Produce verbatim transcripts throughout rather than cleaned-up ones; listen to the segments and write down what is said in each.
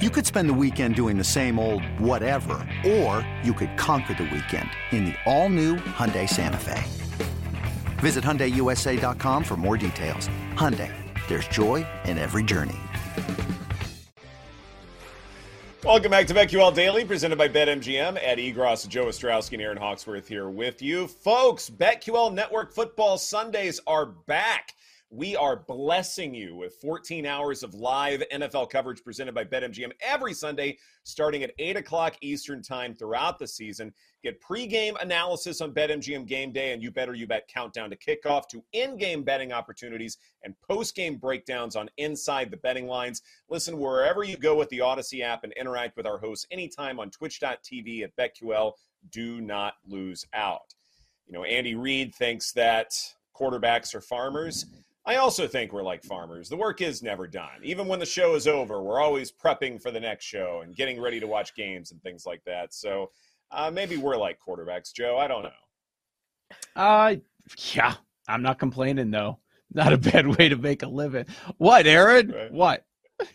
You could spend the weekend doing the same old whatever, or you could conquer the weekend in the all-new Hyundai Santa Fe. Visit Hyundai U S A dot com for more details. Hyundai, there's joy in every journey. Welcome back to BetQL Daily, presented by BetMGM. Ed Egros, Joe Ostrowski, and Erin Hawksworth here with you. Folks, BetQL Network football Sundays are back. We are blessing you with fourteen hours of live N F L coverage presented by BetMGM every Sunday, starting at eight o'clock Eastern time throughout the season. Get pregame analysis on BetMGM Game Day and You Better You Bet countdown to kickoff, to in-game betting opportunities and post-game breakdowns on Inside the Betting Lines. Listen wherever you go with the Odyssey app and interact with our hosts anytime on twitch dot t v at BetQL. Do not lose out. You know, Andy Reid thinks that quarterbacks are farmers. I also think we're like farmers. The work is never done. Even when the show is over, we're always prepping for the next show and getting ready to watch games and things like that. So uh, maybe we're like quarterbacks, Joe. I don't know. Uh, yeah, I'm not complaining, though. Not a bad way to make a living. What, Aaron? Right. What?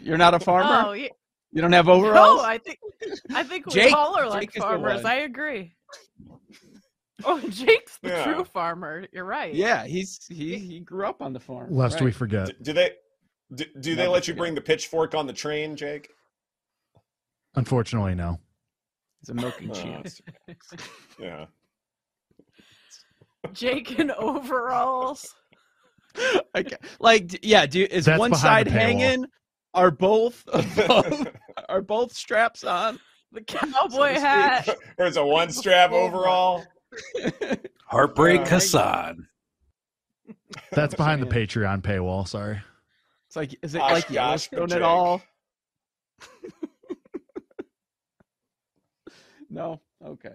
You're not a farmer? Oh, yeah. You don't have overalls? No, I think, I think Jake, we all are like Jake farmers. I agree. Oh, Jake's the yeah. true farmer. You're right. Yeah, he's he he grew up on the farm. Lest right. we forget. Do, do they do, do they let you bring the pitchfork on the train, Jake? Unfortunately, no. It's a milking oh, chance. Yeah. Jake in overalls. Okay. Like, yeah. Do is That's one side hanging? Are both, both are both straps on? The cowboy so hat. Or is a one strap overall? Heartbreak Hassan. That's behind the Patreon paywall. Sorry. It's like, is it gosh, like Yellowstone at all? No. Okay.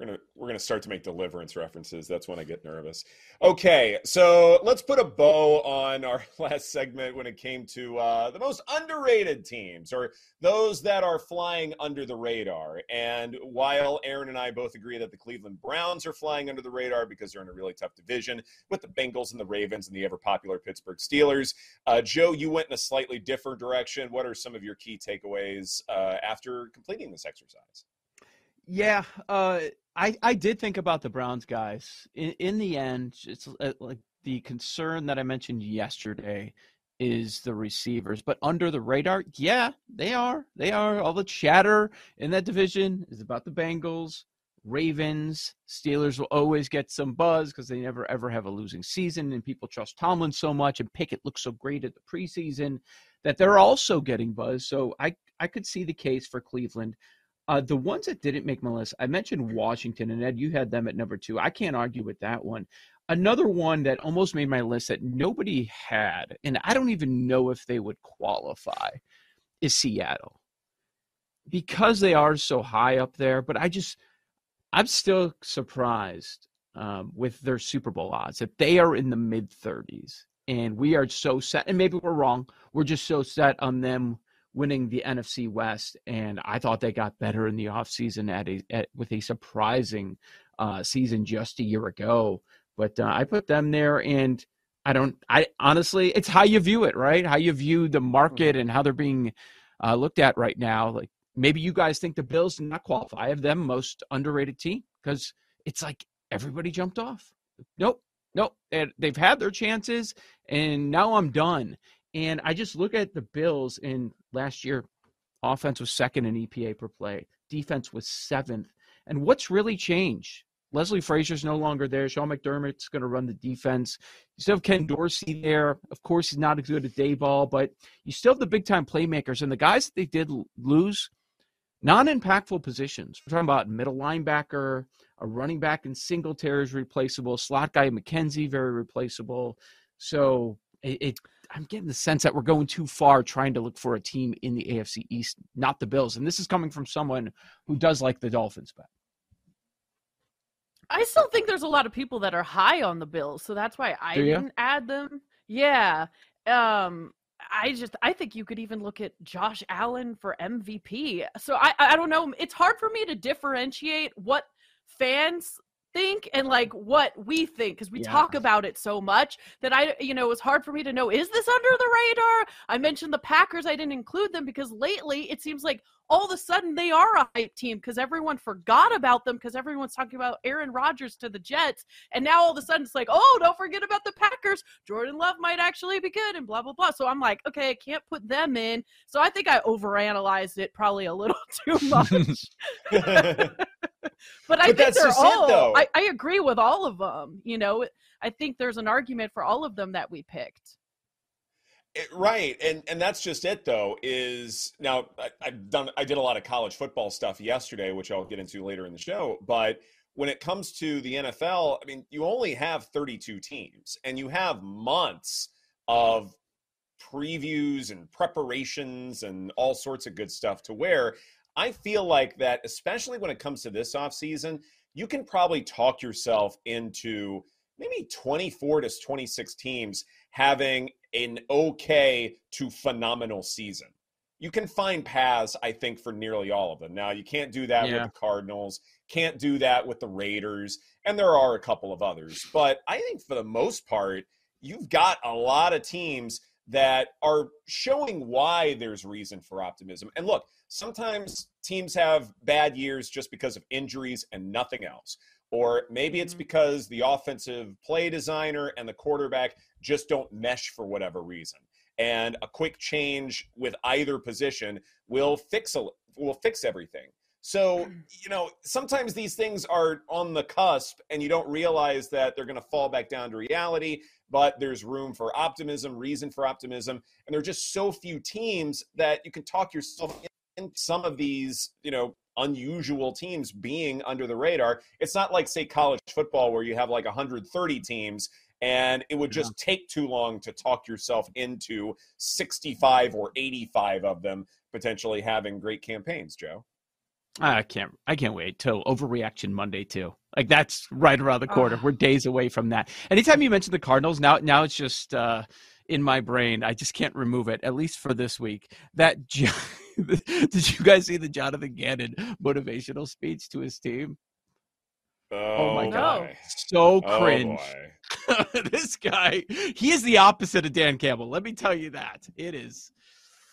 We're gonna we're gonna start to make Deliverance references. That's when I get nervous. Okay, so let's put a bow on our last segment when it came to uh, the most underrated teams, or those that are flying under the radar. And while Aaron and I both agree that the Cleveland Browns are flying under the radar because they're in a really tough division with the Bengals and the Ravens and the ever-popular Pittsburgh Steelers, uh, Joe, you went in a slightly different direction. What are some of your key takeaways uh, after completing this exercise? Yeah, uh, I, I did think about the Browns guys. In, in the end, it's uh, like the concern that I mentioned yesterday is the receivers. But under the radar, yeah, they are. They are. All the chatter in that division is about the Bengals, Ravens. Steelers will always get some buzz because they never, ever have a losing season. And people trust Tomlin so much, and Pickett looks so great at the preseason that they're also getting buzz. So I, I could see the case for Cleveland. Uh, the ones that didn't make my list, I mentioned Washington, and Ed, you had them at number two. I can't argue with that one. Another one that almost made my list that nobody had, and I don't even know if they would qualify, is Seattle. Because they are so high up there, but I just, I'm still surprised um, with their Super Bowl odds. If they are in the mid thirties, and we are so set, and maybe we're wrong, we're just so set on them winning the N F C West, and I thought they got better in the offseason at a, at, with a surprising uh, season just a year ago. But uh, I put them there, and I don't – I honestly, it's how you view it, right? How you view the market and how they're being uh, looked at right now. Like, maybe you guys think the Bills did not qualify. I have them most underrated team because it's like everybody jumped off. Nope, nope. They've had their chances, and now I'm done. And I just look at the Bills in last year. Offense was second in E P A per play. defense was seventh. And what's really changed? Leslie Frazier's no longer there. Sean McDermott's going to run the defense. You still have Ken Dorsey there. Of course, he's not as good at day ball, but you still have the big-time playmakers. And the guys that they did lose, non-impactful positions. We're talking about middle linebacker, a running back in Singletary is replaceable, slot guy McKenzie, very replaceable. So it, it, I'm getting the sense that we're going too far trying to look for a team in the A F C East, not the Bills. And this is coming from someone who does like the Dolphins back. I still think there's a lot of people that are high on the Bills, so that's why I didn't add them. Yeah. Um, I just I think you could even look at Josh Allen for M V P. So I I don't know. It's hard for me to differentiate what fans think and like what we think, because we yeah. talk about it so much that I, you know, it was hard for me to know, is this under the radar? I mentioned the Packers. I didn't include them because lately it seems like all of a sudden they are a hype team because everyone forgot about them because everyone's talking about Aaron Rodgers to the Jets. And now all of a sudden it's like, oh, don't forget about the Packers. Jordan Love might actually be good and blah, blah, blah. So I'm like, okay, I can't put them in. So I think I overanalyzed it probably a little too much. But I but think they're all – I, I agree with all of them. You know, I think there's an argument for all of them that we picked. It, right, and and that's just it, though, is – now, I, I've done, I did a lot of college football stuff yesterday, which I'll get into later in the show. But when it comes to the N F L, I mean, you only have thirty-two teams, and you have months of previews and preparations and all sorts of good stuff to where – I feel like that, especially when it comes to this offseason, you can probably talk yourself into maybe twenty-four to twenty-six teams having an okay to phenomenal season. You can find paths, I think, for nearly all of them. Now, you can't do that yeah. with the Cardinals, can't do that with the Raiders, and there are a couple of others. But I think for the most part, you've got a lot of teams that are showing why there's reason for optimism. And look, sometimes teams have bad years just because of injuries and nothing else. Or maybe it's because the offensive play designer and the quarterback just don't mesh for whatever reason. And a quick change with either position will fix a, will fix everything. So, you know, sometimes these things are on the cusp and you don't realize that they're going to fall back down to reality, but there's room for optimism, reason for optimism. And there are just so few teams that you can talk yourself into some of these, you know, unusual teams being under the radar. It's not like, say, college football where you have like one hundred thirty teams and it would just take too long to talk yourself into sixty-five or eighty-five of them potentially having great campaigns, Joe. I can't I can't wait till Overreaction Monday, too. Like, that's right around the corner. We're days away from that. Anytime you mention the Cardinals, now now it's just uh, in my brain. I just can't remove it, at least for this week. That Did you guys see the Jonathan Gannon motivational speech to his team? Oh, oh my God. No. So cringe. Oh this guy, he is the opposite of Dan Campbell. Let me tell you that. It is.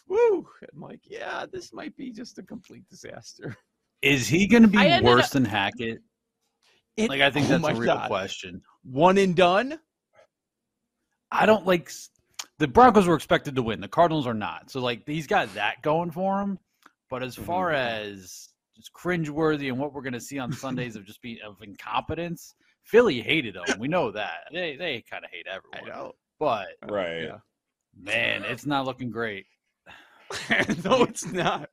Woo. I'm like, yeah, this might be just a complete disaster. Is he going to be worse up- than Hackett? It, like, I think oh that's a real God. question. One and done? I don't like – the Broncos were expected to win. The Cardinals are not. So, like, he's got that going for him. But as far as just cringeworthy and what we're going to see on Sundays of just being of incompetence, Philly hated him. We know that. They they kind of hate everyone. I know. But, right. Yeah. Man, it's not looking great. No, it's not.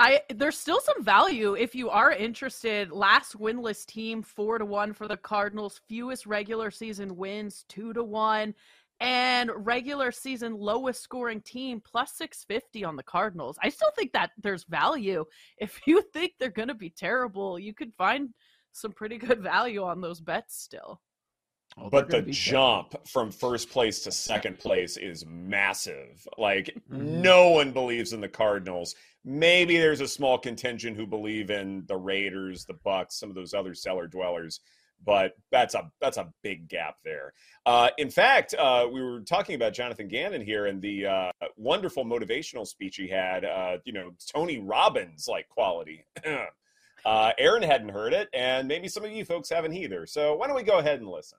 I, there's still some value if you are interested. Last winless team, four to one for the Cardinals. Fewest regular season wins, two to one, and regular season lowest scoring team plus six fifty on the Cardinals. I still think that there's value. If you think they're going to be terrible, you could find some pretty good value on those bets still. Oh, but the jump dead. from first place to second place is massive. Like, mm-hmm. no one believes in the Cardinals. Maybe there's a small contingent who believe in the Raiders, the Bucks, some of those other cellar dwellers. But that's a that's a big gap there. Uh, in fact, uh, we were talking about Jonathan Gannon here and the uh, wonderful motivational speech he had. Uh, you know, Tony Robbins-like quality. uh, Aaron hadn't heard it, and maybe some of you folks haven't either. So why don't we go ahead and listen?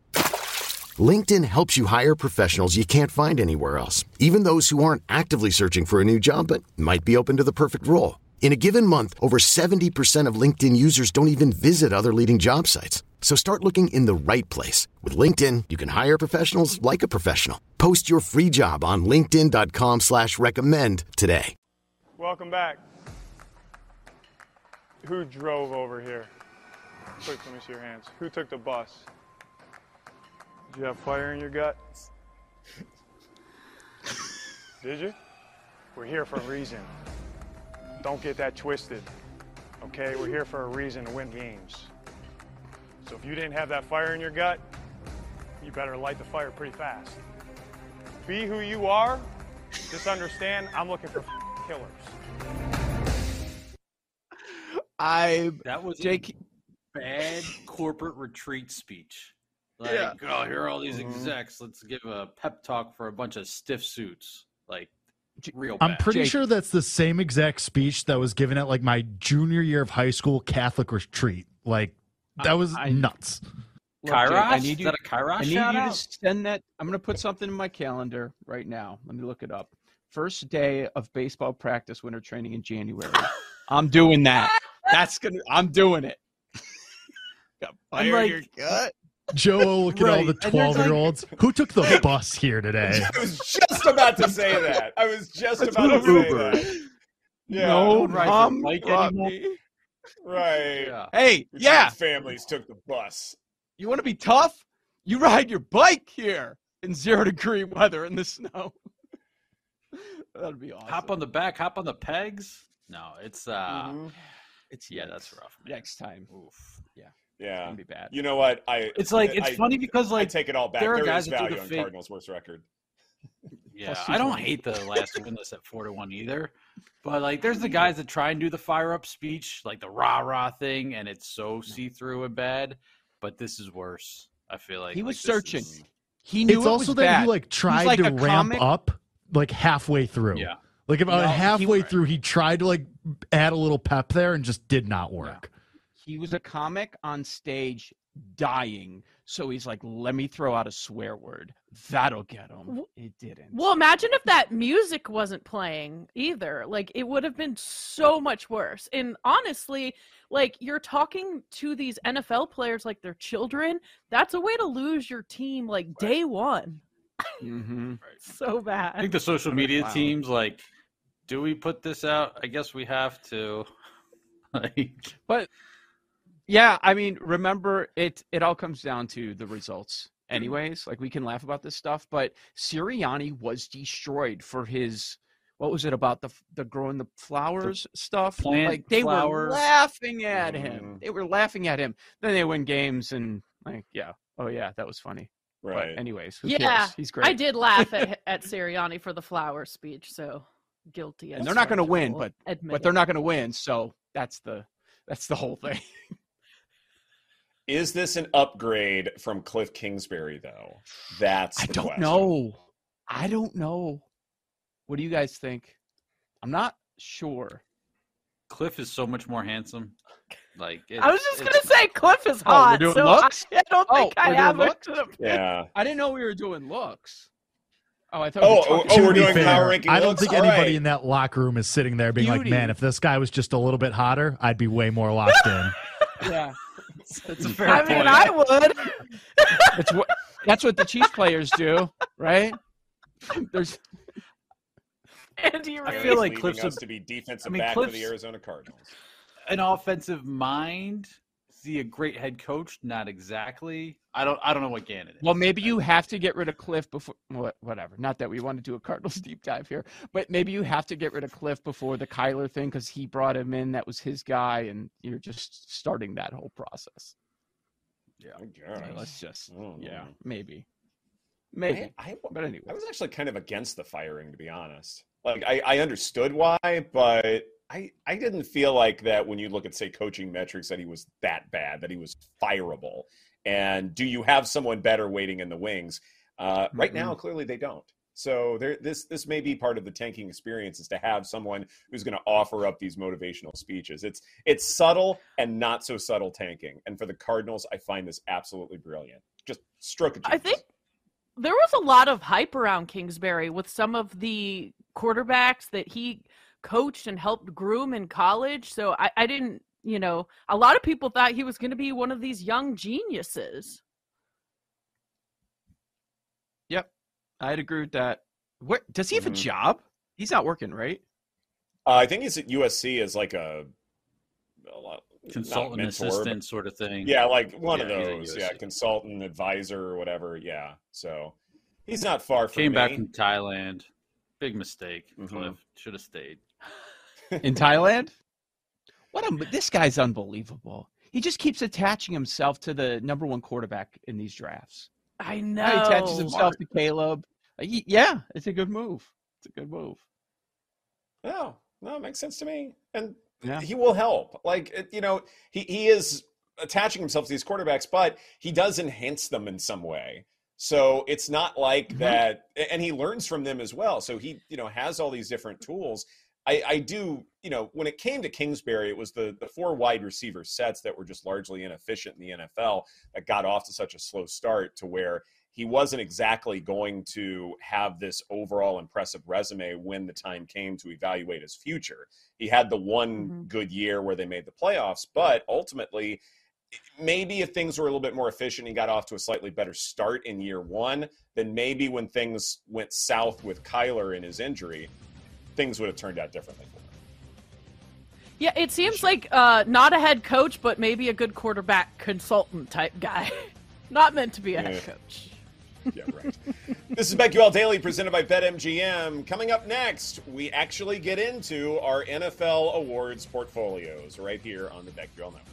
LinkedIn helps you hire professionals you can't find anywhere else, even those who aren't actively searching for a new job but might be open to the perfect role. In a given month, over seventy percent of LinkedIn users don't even visit other leading job sites. So start looking in the right place. With LinkedIn, you can hire professionals like a professional. Post your free job on linkedin.com slash recommend today. Welcome back. Who drove over here? Quick, let me see your hands. Who took the bus? Did you have fire in your gut? Did you? We're here for a reason. Don't get that twisted, okay? We're here for a reason to win games. So if you didn't have that fire in your gut, you better light the fire pretty fast. Be who you are. Just understand, I'm looking for killers. I that was Jake. A bad corporate retreat speech. Like, yeah. Oh, here are all these execs. Let's give a pep talk for a bunch of stiff suits. Like, real bad. I'm pretty Jake. sure that's the same exact speech that was given at, like, my junior year of high school Catholic retreat. Like, that was I, I, nuts. Look, Kairos? Jake, I need you, Is that a Kairos I need shout you out? to send that. I'm going to put something in my calendar right now. Let me look it up. First day of baseball practice, winter training in January. I'm doing that. That's going to – I'm doing it. Got fire in like, your gut. Joe will look at right. all the twelve-year-olds like, who took the bus here today. I was just about to say that. I was just Let's about to Uber. say that. Yeah. No, mom like me. Right. Yeah. Hey, Your yeah. families took the bus. You want to be tough? You ride your bike here in zero-degree weather in the snow. That would be awesome. Hop on the back. Hop on the pegs. No, it's uh, mm-hmm. it's yeah, that's rough. Man. Next time. Oof. Yeah. Yeah, it's be bad. You know what? I it's like it's I, funny because like I take it all back. There, there is value the on fake... Cardinals' worst record. Yeah, I don't hate the last winless at four to one either, but like there's the guys that try and do the fire up speech, like the rah rah thing, and it's so see through and bad. But this is worse. I feel like he was like, searching. Is... He knew it's it also was that bad. He like tried like to ramp comic... up like halfway through. Yeah, like about no, halfway he through, he tried to like add a little pep there and just did not work. Yeah. He was a comic on stage dying, so he's like, let me throw out a swear word. That'll get him. It didn't. Well, imagine if that music wasn't playing either. Like, it would have been so much worse. And honestly, like, you're talking to these N F L players like they're children. That's a way to lose your team, like, right. day one. Mm-hmm. So bad. I think the social media wow. teams, like, do we put this out? I guess we have to. Like, but... Yeah, I mean, remember, it it all comes down to the results anyways. Like, we can laugh about this stuff, but Sirianni was destroyed for his, what was it about the the growing the flowers the stuff? Plant like, they flowers. were laughing at mm. him. They were laughing at him. Then they win games and, like, yeah. Oh, yeah, that was funny. Right. But anyways, who yeah, cares? He's great. I did laugh at, at Sirianni for the flower speech, so guilty. And they're not going to win, but admitted. but they're not going to win, so that's the that's the whole thing. Is this an upgrade from Cliff Kingsbury, though? That's the I don't question. know. I don't know. What do you guys think? I'm not sure. Cliff is so much more handsome. Like it, I was just gonna say, Cliff is hot. Oh, we're doing so looks? I, I don't oh, think I have it. Yeah. I didn't know we were doing looks. Oh, I thought. Oh, we were, oh, oh, we're doing fair. power ranking. I don't looks. think All anybody right. in that locker room is sitting there being Beauty. like, "Man, if this guy was just a little bit hotter, I'd be way more locked in." Yeah. That's a fair I point. mean, I would. That's what, that's what the Chiefs players do, right? There's. Andy Reid. I feel like Cliff's us to be defensive I mean, back Cliff's for the Arizona Cardinals. An offensive mind. Is he a great head coach? Not exactly. I don't. I don't know what Gannon is. Well, maybe you have to get rid of Cliff before. Whatever. Not that we want to do a Cardinals deep dive here, but maybe you have to get rid of Cliff before the Kyler thing because he brought him in. That was his guy, and you're just starting that whole process. Yeah. I guess. So let's just. Yeah. Maybe. Maybe. I, I, but anyway, I was actually kind of against the firing, to be honest. Like, I, I understood why, but I, I didn't feel like that when you look at, say, coaching metrics, that he was that bad, that he was fireable. And do you have someone better waiting in the wings? Uh, right mm-hmm. now, clearly they don't. So there, this this may be part of the tanking experience, is to have someone who's going to offer up these motivational speeches. It's it's subtle and not so subtle tanking. And for the Cardinals, I find this absolutely brilliant. Just stroke of genius. I think there was a lot of hype around Kingsbury with some of the quarterbacks that he coached and helped groom in college. So I, I didn't, you know, a lot of people thought he was going to be one of these young geniuses. Yep. I'd agree with that. What, does he have mm-hmm. a job? He's not working, right? Uh, I think he's at U S C as like a, a lot, consultant mentor, assistant but, sort of thing. Yeah. Like one yeah, of those. Yeah. Consultant advisor or whatever. Yeah. So he's not far from Came me. back from Thailand. Big mistake. Mm-hmm. Cliff should have stayed in Thailand. What a, this guy's unbelievable. He just keeps attaching himself to the number one quarterback in these drafts. I know. He attaches himself to Caleb. Yeah, it's a good move. It's a good move. No, no, it makes sense to me. And yeah. he will help. Like, you know, he, he is attaching himself to these quarterbacks, but he does enhance them in some way. So it's not like mm-hmm. that, and he learns from them as well. So he, you know, has all these different tools. I, I do, you know, when it came to Kingsbury, it was the, the four wide receiver sets that were just largely inefficient in the N F L that got off to such a slow start to where he wasn't exactly going to have this overall impressive resume when the time came to evaluate his future. He had the one mm-hmm. good year where they made the playoffs, but ultimately – maybe if things were a little bit more efficient and got off to a slightly better start in year one, then maybe when things went south with Kyler and his injury, things would have turned out differently. Yeah, it seems sure. like uh, not a head coach, but maybe a good quarterback consultant type guy. Not meant to be a yeah. head coach. Yeah, right. This is BetQL Daily presented by BetMGM. Coming up next, we actually get into our N F L awards portfolios right here on the BetQL Network.